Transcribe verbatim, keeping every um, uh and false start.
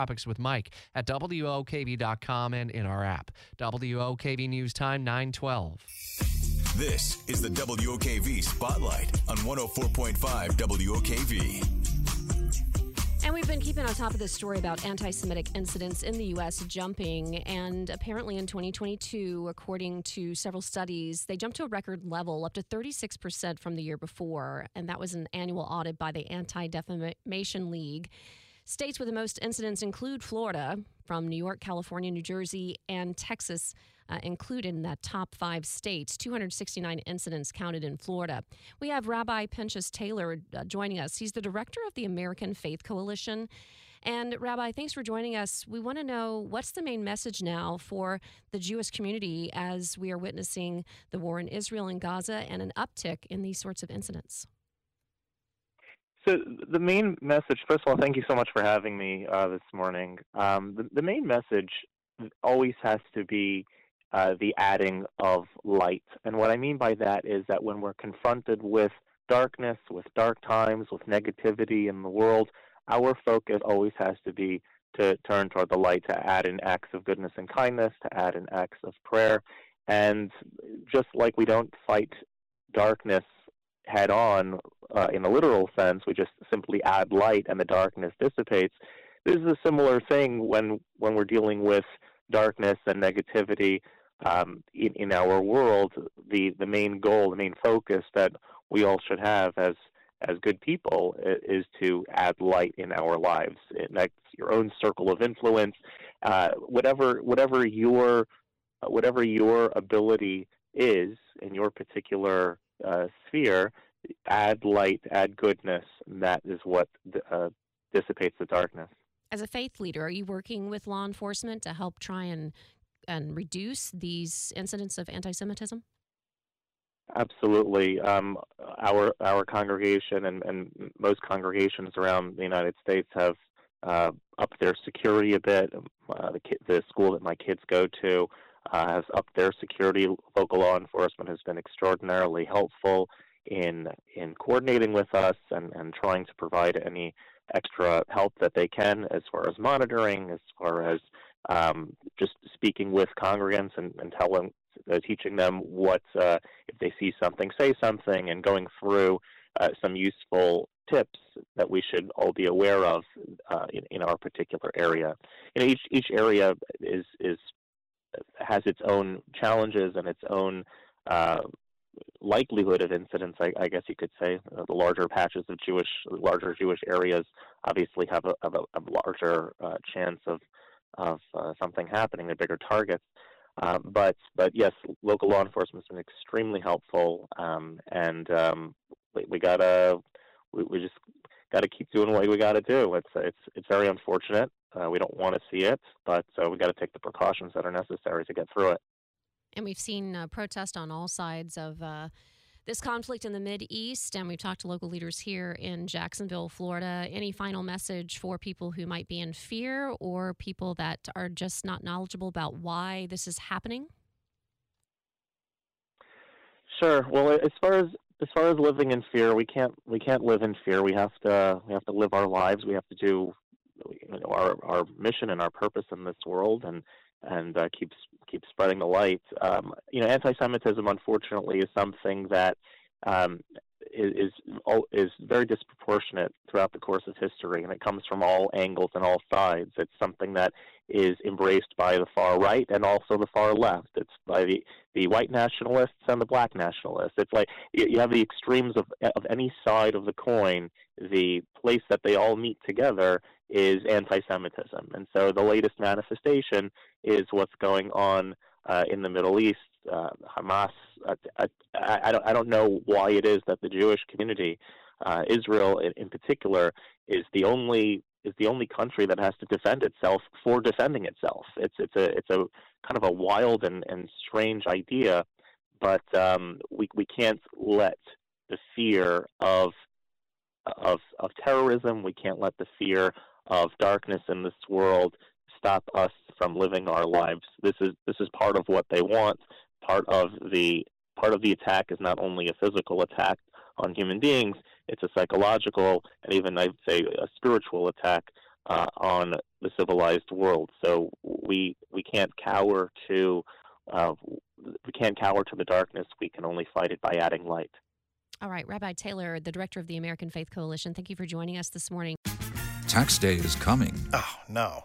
Topics with Mike at W O K V dot com and in our app. W O K V News Time, nine twelve. This is the W O K V Spotlight on one oh four point five W O K V. And we've been keeping on top of this story about anti-Semitic incidents in the U S jumping. And apparently in twenty twenty-two, according to several studies, they jumped to a record level, up to thirty-six percent from the year before. And that was an annual audit by the Anti-Defamation League. States with the most incidents include Florida, from New York, California, New Jersey, and Texas uh, included in that top five states. two hundred sixty-nine incidents counted in Florida. We have Rabbi Pinchas Taylor uh, joining us. He's the director of the American Faith Coalition. And Rabbi, thanks for joining us. We want to know, what's the main message now for the Jewish community as we are witnessing the war in Israel and Gaza and an uptick in these sorts of incidents? So the main message, first of all, thank you so much for having me uh, this morning. Um, the, the main message always has to be uh, the adding of light. And what I mean by that is that when we're confronted with darkness, with dark times, with negativity in the world, our focus always has to be to turn toward the light, to add in acts of goodness and kindness, to add in acts of prayer. And just like we don't fight darkness head on uh, in a literal sense, we just simply add light and the darkness dissipates. This is a similar thing when when we're dealing with darkness and negativity um, in, in our world. The, the main goal, the main focus that we all should have as as good people is to add light in our lives. And that's your own circle of influence. Uh, whatever whatever your whatever your ability is in your particular Uh, sphere, add light, add goodness, and that is what uh, dissipates the darkness. As a faith leader, are you working with law enforcement to help try and and reduce these incidents of anti-Semitism? Absolutely. Um, our our congregation and, and most congregations around the United States have uh, upped their security a bit. Uh, the, ki- the school that my kids go to Uh, has upped their security. Local law enforcement has been extraordinarily helpful in in coordinating with us and, and trying to provide any extra help that they can as far as monitoring, as far as um, just speaking with congregants and, and telling, uh, teaching them what, uh, if they see something, say something, and going through uh, some useful tips that we should all be aware of uh, in, in our particular area. You know, each each area is is has its own challenges and its own uh, likelihood of incidents, I, I guess you could say. Uh, the larger patches of Jewish, larger Jewish areas obviously have a, have a, a larger uh, chance of of uh, something happening, they're bigger targets. Uh, but, but yes, local law enforcement has been extremely helpful, um, and um, we, we gotta, we, we just gotta keep doing what we gotta do. It's it's it's very unfortunate. Uh, we don't want to see it, but uh, we got to take the precautions that are necessary to get through it. And we've seen uh, protest on all sides of uh, this conflict in the Mideast, and we've talked to local leaders here in Jacksonville, Florida. Any final message for people who might be in fear or people that are just not knowledgeable about why this is happening? Sure. Well, as far as As far as living in fear, we can't we can't live in fear. We have to we have to live our lives. We have to do you know, our our mission and our purpose in this world, and and uh, keep keep spreading the light. Um, you know, anti-Semitism, unfortunately, is something that um, is is very disproportionate throughout the course of history, and it comes from all angles and all sides. It's something that is embraced by the far right and also the far left. It's by the, the white nationalists and the black nationalists. It's like you have the extremes of of any side of the coin. The place that they all meet together is anti-Semitism. And so the latest manifestation is what's going on uh, in the Middle East. Uh, Hamas, uh, I, I, don't, I don't know why it is that the Jewish community, uh, Israel in, in particular, is the only is the only country that has to defend itself for defending itself. It's it's a it's a kind of a wild and, and strange idea, but um, we we can't let the fear of of of terrorism, we can't let the fear of darkness in this world stop us from living our lives. This is this is part of what they want. Part of the part of the attack is not only a physical attack on human beings, it's a psychological and even, I'd say, a spiritual attack uh, on the civilized world. So we we can't cower to uh, we can't cower to the darkness. We can only fight it by adding light. All right, Rabbi Taylor, the director of the American Faith Coalition, thank you for joining us this morning. Tax day is coming. Oh no.